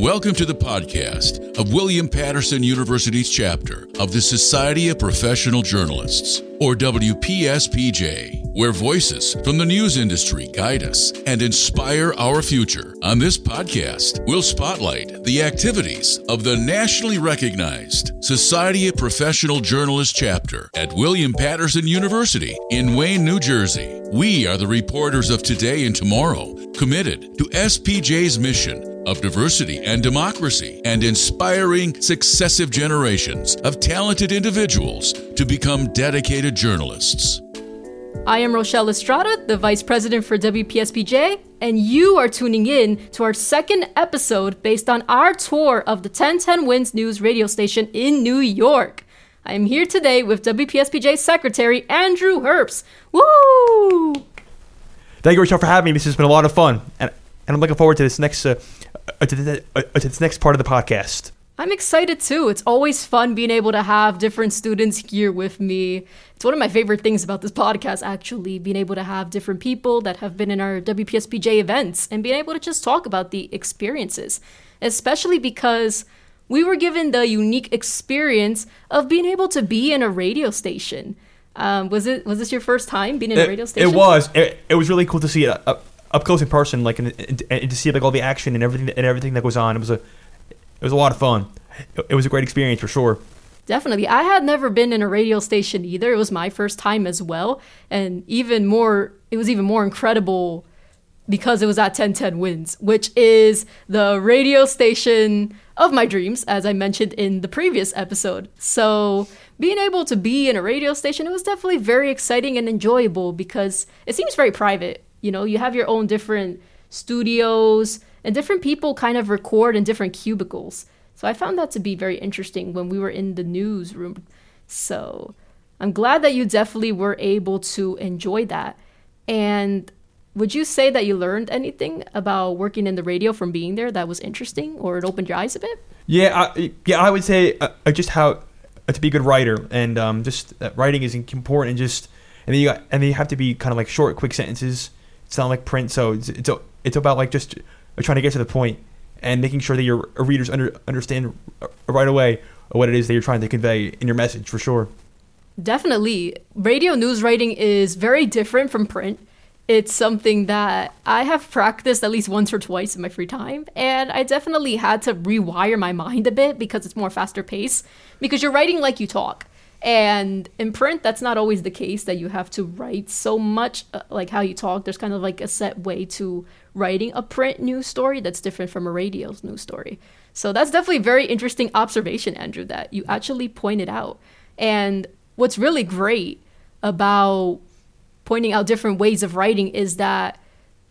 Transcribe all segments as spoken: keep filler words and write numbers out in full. Welcome to the podcast of William Paterson University's chapter of the Society of Professional Journalists, or W P S P J, where voices from the news industry guide us and inspire our future. On this podcast, we'll spotlight the activities of the nationally recognized Society of Professional Journalists chapter at William Paterson University in Wayne, New Jersey. We are the reporters of today and tomorrow, committed to S P J's mission of diversity and democracy and inspiring successive generations of talented individuals to become dedicated journalists. I am Rochelle Estrada, the Vice President for W P S P J, and you are tuning in to our second episode based on our tour of the ten ten WINS news radio station in New York. I am here today with W P S P J Secretary Andrew Herbst. Woo! Thank you, Rochelle, for having me. This has been a lot of fun, and, and I'm looking forward to this next uh, Uh, to, the, uh, to this next part of the podcast. I'm excited too. It's always fun being able to have different students here with me. It's one of my favorite things about this podcast, actually, being able to have different people that have been in our W P S P J events and being able to just talk about the experiences, especially because we were given the unique experience of being able to be in a radio station. Um, was it was this your first time being in it, a radio station? It was. It, it was really cool to see it. Uh, Up close in person, like, and, and, and to see like all the action and everything and everything that goes on. It was a, it was a lot of fun. It, it was a great experience for sure. Definitely, I had never been in a radio station either. It was my first time as well, and even more, it was even more incredible because it was at ten ten WINS, which is the radio station of my dreams, as I mentioned in the previous episode. So being able to be in a radio station, it was definitely very exciting and enjoyable because it seems very private. You know, you have your own different studios and different people kind of record in different cubicles. So I found that to be very interesting when we were in the newsroom. So I'm glad that you definitely were able to enjoy that. And would you say that you learned anything about working in the radio from being there that was interesting, or it opened your eyes a bit? Yeah, I, yeah, I would say uh, just how uh, to be a good writer, and um, just uh, writing is important. And just and then you got, and then you have to be kind of like short, quick sentences. It's not like print, so it's it's, it's about like just trying to get to the point and making sure that your readers under, understand right away what it is that you're trying to convey in your message, for sure. Definitely. Radio news writing is very different from print. It's something that I have practiced at least once or twice in my free time, and I definitely had to rewire my mind a bit because it's more faster paced, because you're writing like you talk. And in print, that's not always the case, that you have to write so much uh, like how you talk. There's kind of like a set way to writing a print news story that's different from a radio news story. So that's definitely a very interesting observation, Andrew, that you actually pointed out. And what's really great about pointing out different ways of writing is that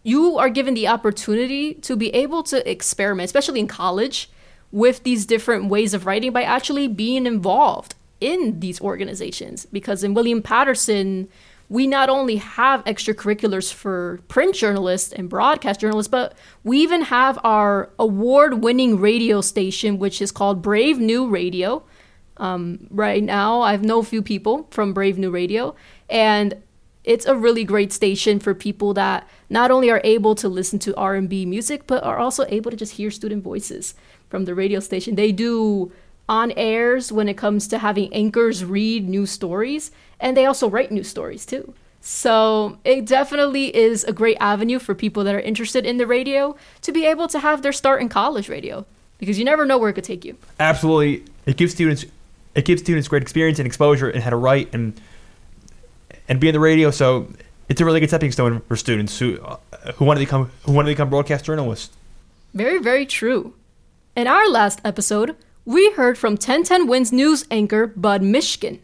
you are given the opportunity to be able to experiment, especially in college, with these different ways of writing by actually being involved in these organizations. Because in William Paterson, we not only have extracurriculars for print journalists and broadcast journalists, but we even have our award-winning radio station, which is called Brave New Radio. Um, right now, I know a few people from Brave New Radio, and it's a really great station for people that not only are able to listen to R and B music, but are also able to just hear student voices from the radio station. They do on airs when it comes to having anchors read news stories, and they also write news stories too. So it definitely is a great avenue for people that are interested in the radio to be able to have their start in college radio, because you never know where it could take you. Absolutely. It gives students it gives students great experience and exposure in how to write and and be in the radio, so it's a really good stepping stone for students who who want to become who want to become broadcast journalists. Very, very true. In our last episode, we heard from ten ten WINS news anchor Bud Mishkin.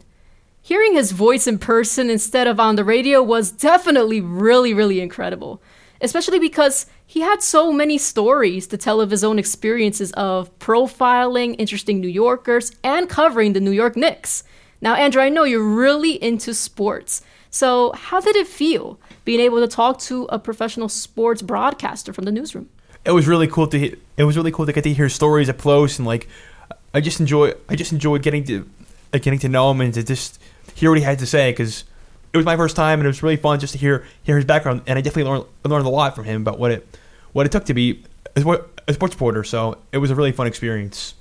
Hearing his voice in person instead of on the radio was definitely really, really incredible, especially because he had so many stories to tell of his own experiences of profiling interesting New Yorkers and covering the New York Knicks. Now, Andrew, I know you're really into sports, so how did it feel being able to talk to a professional sports broadcaster from the newsroom? It was really cool to hear, it was really cool to get to hear stories up close, and like, I just enjoy. I just enjoyed getting to uh, getting to know him and to just hear what he had to say, because it was my first time and it was really fun just to hear hear his background, and I definitely learned learned a lot from him about what it what it took to be a sports reporter. So it was a really fun experience.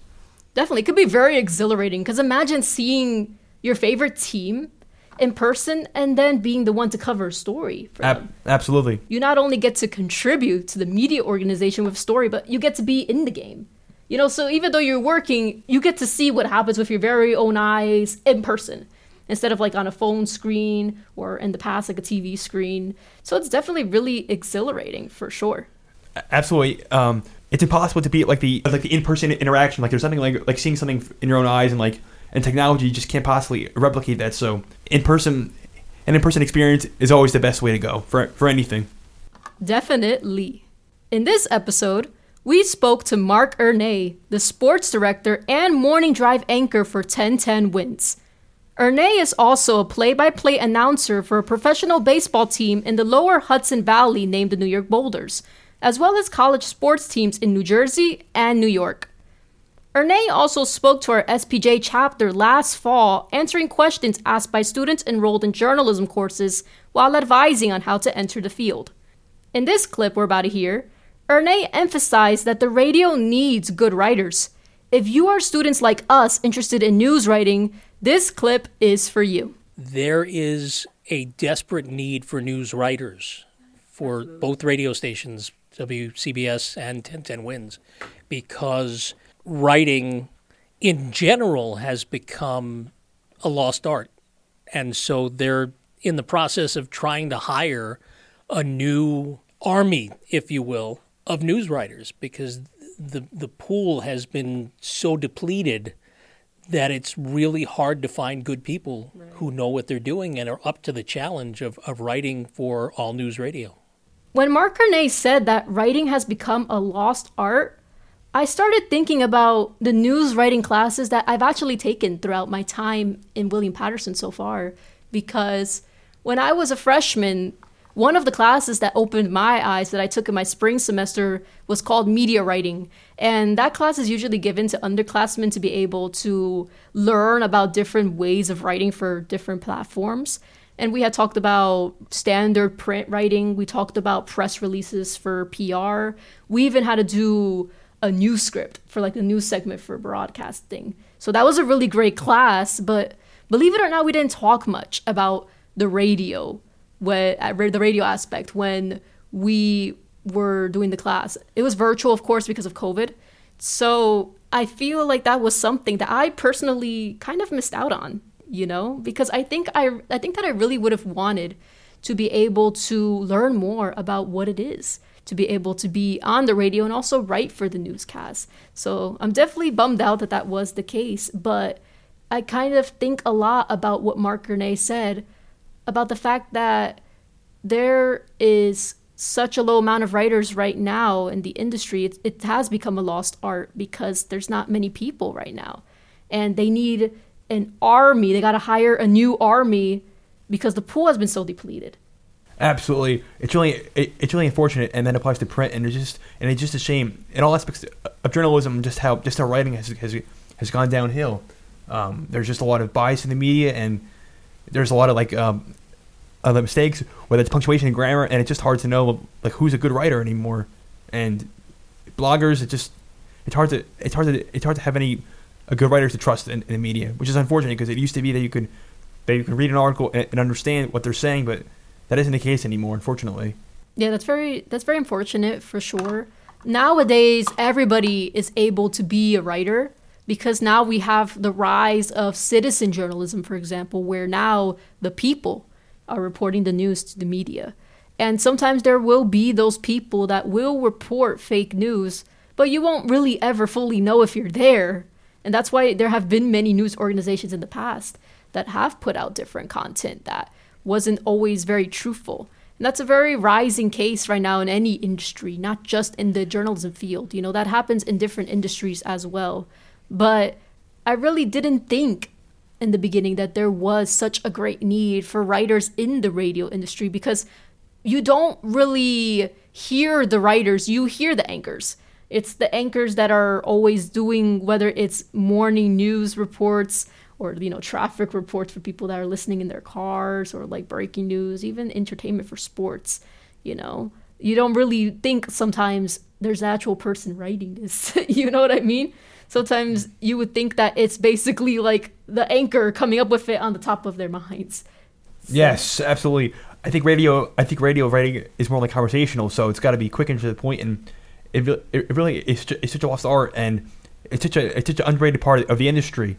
Definitely. It could be very exhilarating because imagine seeing your favorite team in person and then being the one to cover a story for Ab- them. Absolutely. You not only get to contribute to the media organization with a story, but you get to be in the game. You know, so even though you're working, you get to see what happens with your very own eyes in person instead of like on a phone screen or in the past like a T V screen. So it's definitely really exhilarating for sure. Absolutely. Um, it's impossible to beat like the like the in-person interaction. Like there's something like like seeing something in your own eyes, and like and technology, you just can't possibly replicate that. So in person, an in-person experience is always the best way to go for for anything. Definitely. In this episode, we spoke to Marc Ernay, the sports director and morning drive anchor for ten ten WINS. Ernay is also a play-by-play announcer for a professional baseball team in the lower Hudson Valley named the New York Boulders, as well as college sports teams in New Jersey and New York. Ernay also spoke to our S P J chapter last fall, answering questions asked by students enrolled in journalism courses while advising on how to enter the field. In this clip we're about to hear, Ernay emphasized that the radio needs good writers. If you are students like us interested in news writing, this clip is for you. There is a desperate need for news writers for both radio stations, W C B S and ten ten WINS, because writing in general has become a lost art. And so they're in the process of trying to hire a new army, if you will, of news writers, because the the pool has been so depleted that it's really hard to find good people right. who know what they're doing and are up to the challenge of, of writing for all news radio. When Marc Ernay said that writing has become a lost art, I started thinking about the news writing classes that I've actually taken throughout my time in William Paterson so far, because when I was a freshman, one of the classes that opened my eyes that I took in my spring semester was called media writing. And that class is usually given to underclassmen to be able to learn about different ways of writing for different platforms. And we had talked about standard print writing. We talked about press releases for P R. We even had to do a news script for like a news segment for broadcasting. So that was a really great class. But believe it or not, we didn't talk much about the radio. When, the radio aspect when we were doing the class. It was virtual, of course, because of COVID. So I feel like that was something that I personally kind of missed out on, you know, because I think I, I think that I really would have wanted to be able to learn more about what it is to be able to be on the radio and also write for the newscast. So I'm definitely bummed out that that was the case, but I kind of think a lot about what Marc Ernay said about the fact that there is such a low amount of writers right now in the industry. It, it has become a lost art because there's not many people right now. And they need an army. They got to hire a new army because the pool has been so depleted. Absolutely. It's really it, it's really unfortunate, and that applies to print, and it's just and it's just a shame in all aspects of journalism, just how just how writing has has, has gone downhill. Um, there's just a lot of bias in the media, and there's a lot of like um, other mistakes, whether it's punctuation and grammar, and it's just hard to know like who's a good writer anymore. And bloggers, it just it's hard to it's hard to it's hard to have any a good writers to trust in, in the media, which is unfortunate because it used to be that you could that you could read an article and, and understand what they're saying, but that isn't the case anymore, unfortunately. Yeah, that's very that's very unfortunate for sure. Nowadays, everybody is able to be a writer, because now we have the rise of citizen journalism, for example, where now the people are reporting the news to the media. And sometimes there will be those people that will report fake news, but you won't really ever fully know if you're there. And that's why there have been many news organizations in the past that have put out different content that wasn't always very truthful. And that's a very rising case right now in any industry, not just in the journalism field. You know, that happens in different industries as well. But I really didn't think in the beginning that there was such a great need for writers in the radio industry, because you don't really hear the writers, you hear the anchors. It's the anchors that are always doing, whether it's morning news reports or, you know, traffic reports for people that are listening in their cars, or like breaking news, even entertainment for sports, you know. you don't really think sometimes there's an actual person writing this. You know what I mean? Sometimes you would think that it's basically like the anchor coming up with it on the top of their minds. So. Yes, absolutely. I think radio. I think radio writing is more like conversational, so it's got to be quick and to the point. And it, it really is it's such a lost art, and it's such a it's such an underrated part of the industry.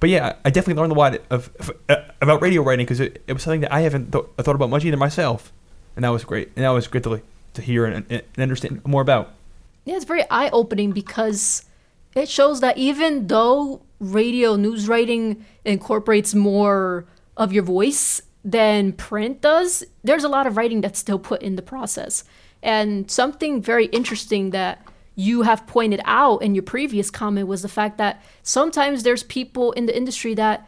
But yeah, I definitely learned a lot of, of uh, about radio writing because it, it was something that I haven't th- thought about much either myself, and that was great. And that was good to to hear and, and understand more about. Yeah, it's very eye opening because it shows that even though radio news writing incorporates more of your voice than print does, there's a lot of writing that's still put in the process. And something very interesting that you have pointed out in your previous comment was the fact that sometimes there's people in the industry that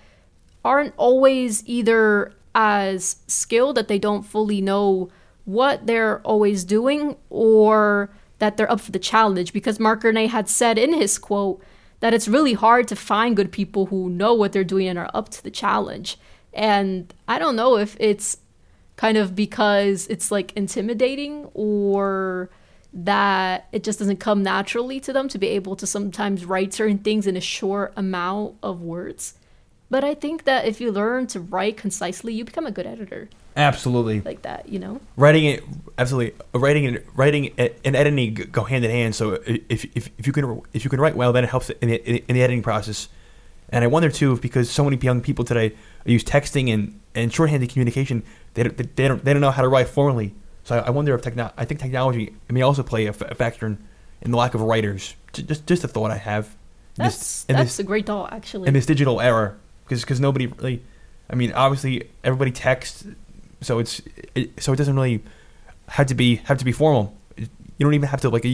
aren't always either as skilled, that they don't fully know what they're always doing, or that they're up for the challenge. Because Marc Ernay had said in his quote that it's really hard to find good people who know what they're doing and are up to the challenge. And I don't know if it's kind of because it's like intimidating, or that it just doesn't come naturally to them to be able to sometimes write certain things in a short amount of words. But I think that if you learn to write concisely, you become a good editor. Absolutely. Like that, you know? Writing it, absolutely. Writing and writing and editing go hand in hand. So if if, if you can if you can write well, then it helps in the, in the editing process. And I wonder too, if because so many young people today use texting and, and shorthanded communication, they don't, they don't they don't know how to write formally. So I wonder if techno- I think technology may also play a, f- a factor in, in the lack of writers. Just just a thought I have. That's this, that's this, a great thought actually. In this digital era, because nobody really, I mean, obviously everybody texts, so it's it, so it doesn't really have to be have to be formal. You don't even have to like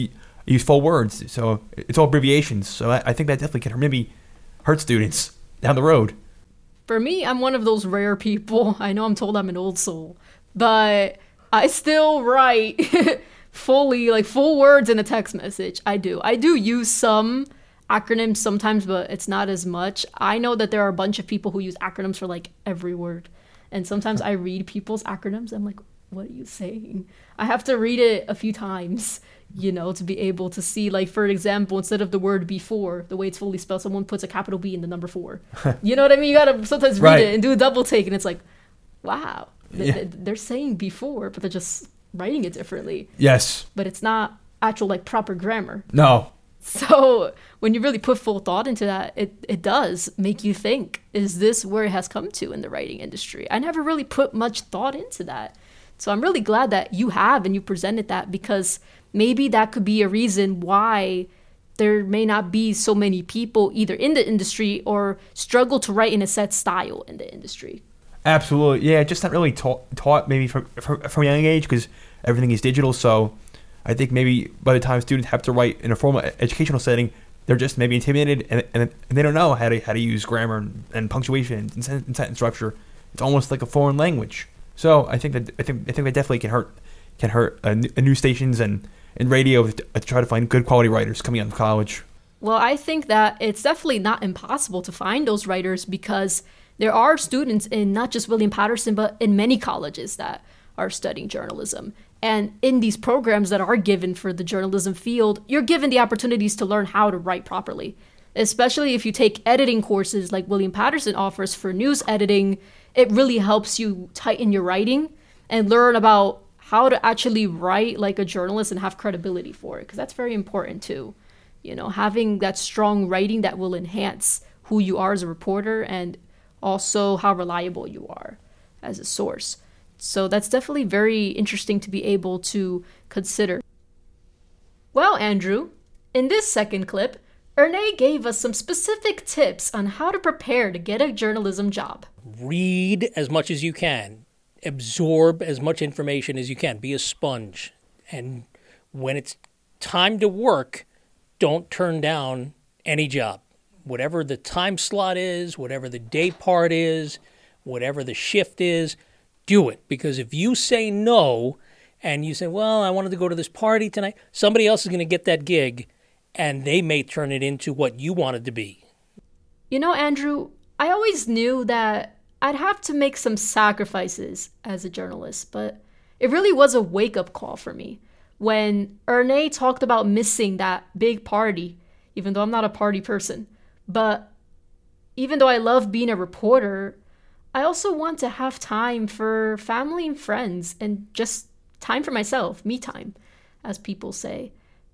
use full words. So it's all abbreviations. So I, I think that definitely can maybe hurt students down the road. For me, I'm one of those rare people. I know I'm told I'm an old soul, but I still write fully, like full words in a text message. I do. I do use some acronyms sometimes, but it's not as much. I know that there are a bunch of people who use acronyms for like every word. And sometimes I read people's acronyms. I'm like, what are you saying? I have to read it a few times, you know, to be able to see, like, for example, instead of the word before, the way it's fully spelled, someone puts a capital B in the number four. You know what I mean? You got to sometimes right. read it and do a double take, and it's like, wow, th- yeah. th- they're saying before, but they're just writing it differently. Yes. But it's not actual, like, proper grammar. No. So when you really put full thought into that, it, it does make you think, is this where it has come to in the writing industry? I never really put much thought into that. So I'm really glad that you have and you presented that, because maybe that could be a reason why there may not be so many people either in the industry or struggle to write in a set style in the industry. Absolutely. Yeah, just not really ta- taught maybe from, from, from a young age, because everything is digital. So I think maybe by the time students have to write in a formal educational setting, they're just maybe intimidated and, and, and they don't know how to how to use grammar and, and punctuation and sentence structure. It's almost like a foreign language. So I think that I think I think that definitely can hurt can hurt uh, news stations and, and radio to try to find good quality writers coming out of college. Well, I think that it's definitely not impossible to find those writers, because there are students in not just William Paterson, but in many colleges that are studying journalism. And in these programs that are given for the journalism field, you're given the opportunities to learn how to write properly, especially if you take editing courses like William Paterson offers for news editing. It really helps you tighten your writing and learn about how to actually write like a journalist and have credibility for it, because that's very important too. You know, having that strong writing that will enhance who you are as a reporter and also how reliable you are as a source. So that's definitely very interesting to be able to consider. Well, Andrew, in this second clip, Ernay gave us some specific tips on how to prepare to get a journalism job. Read as much as you can. Absorb as much information as you can. Be a sponge. And when it's time to work, don't turn down any job. Whatever the time slot is, whatever the day part is, whatever the shift is, do it. Because if you say no and you say, well, I wanted to go to this party tonight, somebody else is going to get that gig. And they may turn it into what you want it to be. You know, Andrew, I always knew that I'd have to make some sacrifices as a journalist, but it really was a wake-up call for me. when Ernay talked about missing that big party, even though I'm not a party person. But even though I love being a reporter, I also want to have time for family and friends and just time for myself, me time, as people say.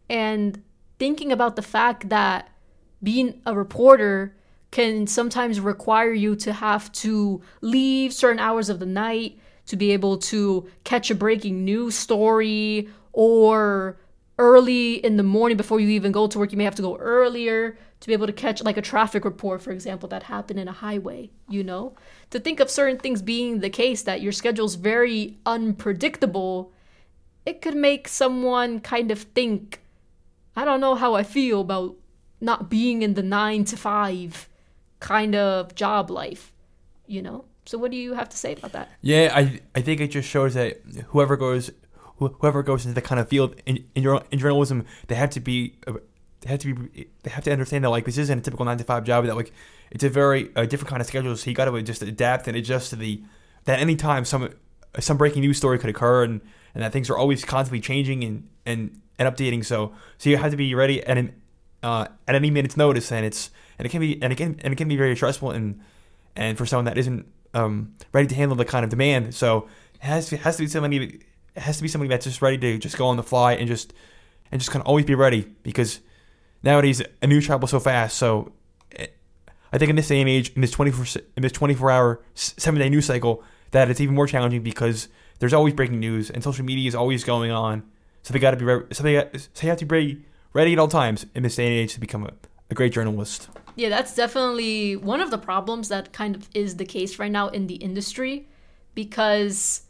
And thinking about the fact that being a reporter can sometimes require you to have to leave certain hours of the night to be able to catch a breaking news story, or early in the morning before you even go to work, you may have to go earlier to be able to catch like a traffic report, for example, that happened in a highway, you know? To think of certain things being the case, that your schedule's very unpredictable, it could make someone kind of think, I don't know how I feel about not being in the nine to five kind of job life, you know? So what do you have to say about that? Yeah, I I think it just shows that whoever goes wh- whoever goes into that kind of field in in, your, in journalism, they have to be they have to be they have to understand that like this isn't a typical nine to five job, that like it's a very uh, different kind of schedule. So you got to just adapt and adjust to the that any time some some breaking news story could occur, and, and that things are always constantly changing and and, and updating. So so you have to be ready at an, uh, at any minute's notice, and it's and it can be and it can and it can be very stressful and and for someone that isn't Um, ready to handle the kind of demand. So it has to, has to be somebody it has to be somebody that's just ready to just go on the fly and just and just kind of always be ready, because nowadays a news travels so fast. So it, I think in this day and age, in this twenty-four in this twenty-four hour seven day news cycle, that it's even more challenging because there's always breaking news and social media is always going on. So they got to be re- so they got, so you have to be ready at all times in this day and age to become a, a great journalist. Yeah, that's definitely one of the problems that kind of is the case right now in the industry, because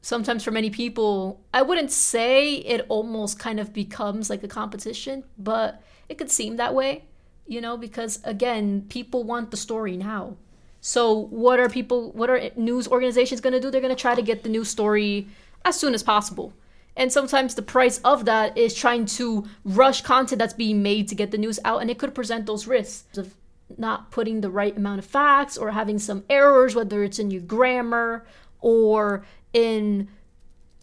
sometimes for many people, I wouldn't say it almost kind of becomes like a competition, but it could seem that way, you know, because again, people want the story now. So what are people, what are news organizations going to do? They're going to try to get the news story as soon as possible. And sometimes the price of that is trying to rush content that's being made to get the news out. And it could present those risks of not putting the right amount of facts, or having some errors, whether it's in your grammar or in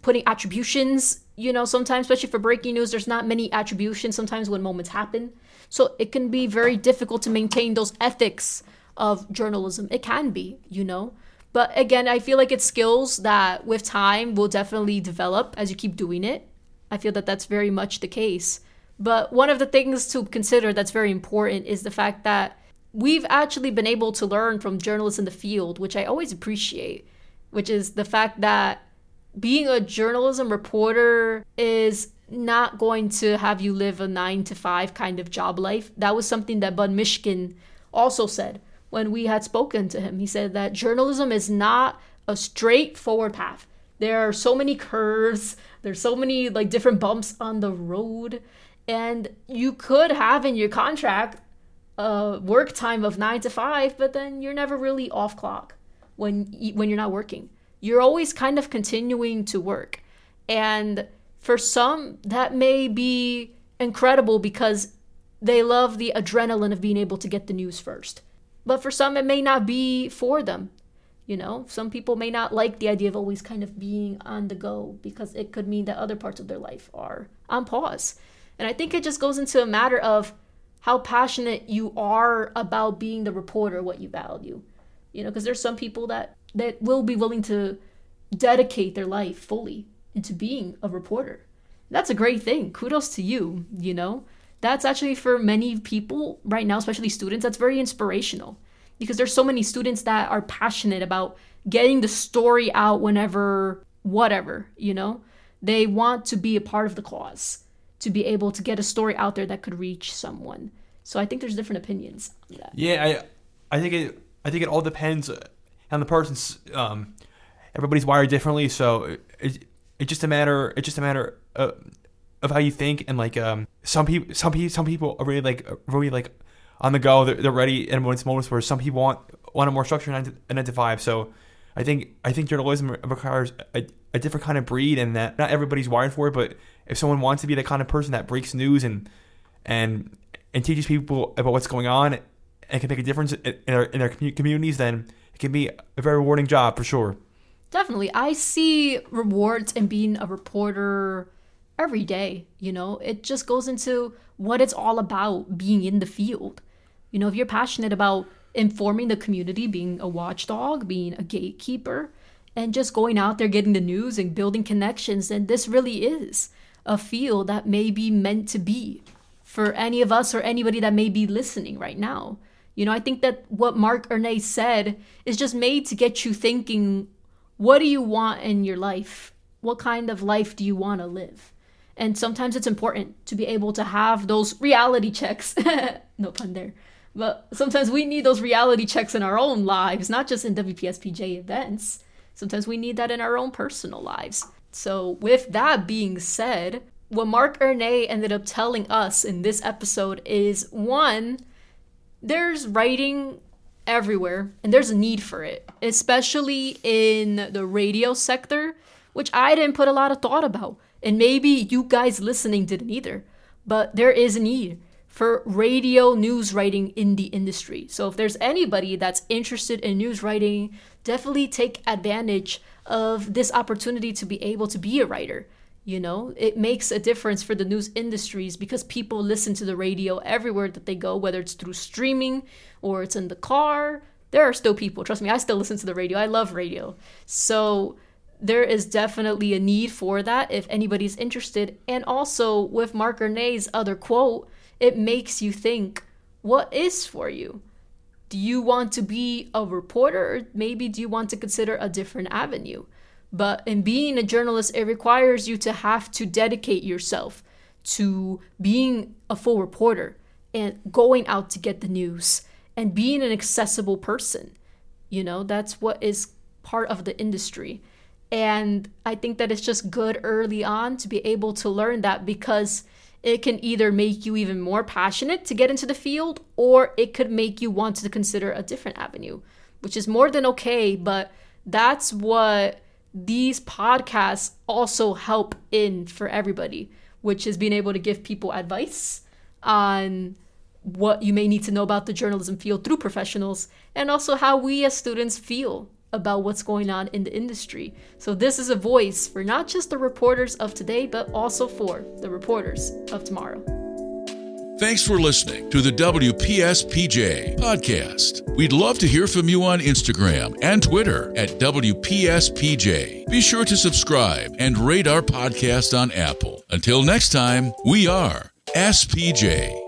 putting attributions. You know, sometimes, especially for breaking news, there's not many attributions sometimes when moments happen. So it can be very difficult to maintain those ethics of journalism. It can be, you know. But again, I feel like it's skills that with time will definitely develop as you keep doing it. I feel that that's very much the case. But one of the things to consider that's very important is the fact that we've actually been able to learn from journalists in the field, which I always appreciate, which is the fact that being a journalism reporter is not going to have you live a nine to five kind of job life. That was something that Bud Mishkin also said when we had spoken to him. He said that journalism is not a straightforward path. There are so many curves. There's so many like different bumps on the road. And you could have in your contract a work time of nine to five, but then you're never really off clock when, when you're not working. You're always kind of continuing to work. And for some, that may be incredible because they love the adrenaline of being able to get the news first. But for some, it may not be for them, you know? Some people may not like the idea of always kind of being on the go, because it could mean that other parts of their life are on pause. And I think it just goes into a matter of how passionate you are about being the reporter, what you value, you know? Because there's some people that, that will be willing to dedicate their life fully into being a reporter. That's a great thing. Kudos to you, you know? That's actually for many people right now, especially students, that's very inspirational, because there's so many students that are passionate about getting the story out whenever, whatever, you know, they want to be a part of the cause, to be able to get a story out there that could reach someone. So I think there's different opinions on that. Yeah, I, I think it, I think it all depends on the person's. Um, everybody's wired differently, so it's it just a matter. It's just a matter of. Of how you think, and like um, some people, some people, some people are really like really like on the go. They're, they're ready in moments, moments where some people want want a more structured nine to, nine to five. So I think I think journalism requires a, a different kind of breed, and that not everybody's wired for it. But if someone wants to be the kind of person that breaks news and and and teaches people about what's going on and can make a difference in their in their communities, then it can be a very rewarding job for sure. Definitely, I see rewards in being a reporter every day, you know. It just goes into what it's all about being in the field. You know, if you're passionate about informing the community, being a watchdog, being a gatekeeper, and just going out there getting the news and building connections, then this really is a field that may be meant to be for any of us or anybody that may be listening right now. You know, I think that what Marc Ernay said is just made to get you thinking, what do you want in your life? What kind of life do you want to live? And sometimes it's important to be able to have those reality checks. No pun there. But sometimes we need those reality checks in our own lives, not just in W P S P J events. Sometimes we need that in our own personal lives. So with that being said, what Marc Ernay ended up telling us in this episode is, one, there's writing everywhere, and there's a need for it, especially in the radio sector, which I didn't put a lot of thought about. And maybe you guys listening didn't either, but there is a need for radio news writing in the industry. So if there's anybody that's interested in news writing, definitely take advantage of this opportunity to be able to be a writer. You know, it makes a difference for the news industries because people listen to the radio everywhere that they go, whether it's through streaming or it's in the car. There are still people, trust me, I still listen to the radio. I love radio. So there is definitely a need for that if anybody's interested. And also with Marc Ernay's other quote, it makes you think, what is for you? Do you want to be a reporter? Or maybe do you want to consider a different avenue? But in being a journalist, it requires you to have to dedicate yourself to being a full reporter and going out to get the news and being an accessible person. You know, that's what is part of the industry. And I think that it's just good early on to be able to learn that, because it can either make you even more passionate to get into the field, or it could make you want to consider a different avenue, which is more than okay. But that's what these podcasts also help in for everybody, which is being able to give people advice on what you may need to know about the journalism field through professionals, and also how we as students feel about what's going on in the industry. So this is a voice for not just the reporters of today, but also for the reporters of tomorrow. Thanks for listening to the W P S P J podcast. We'd love to hear from you on Instagram and Twitter at W P S P J. Be sure to subscribe and rate our podcast on Apple. Until next time, we are S P J.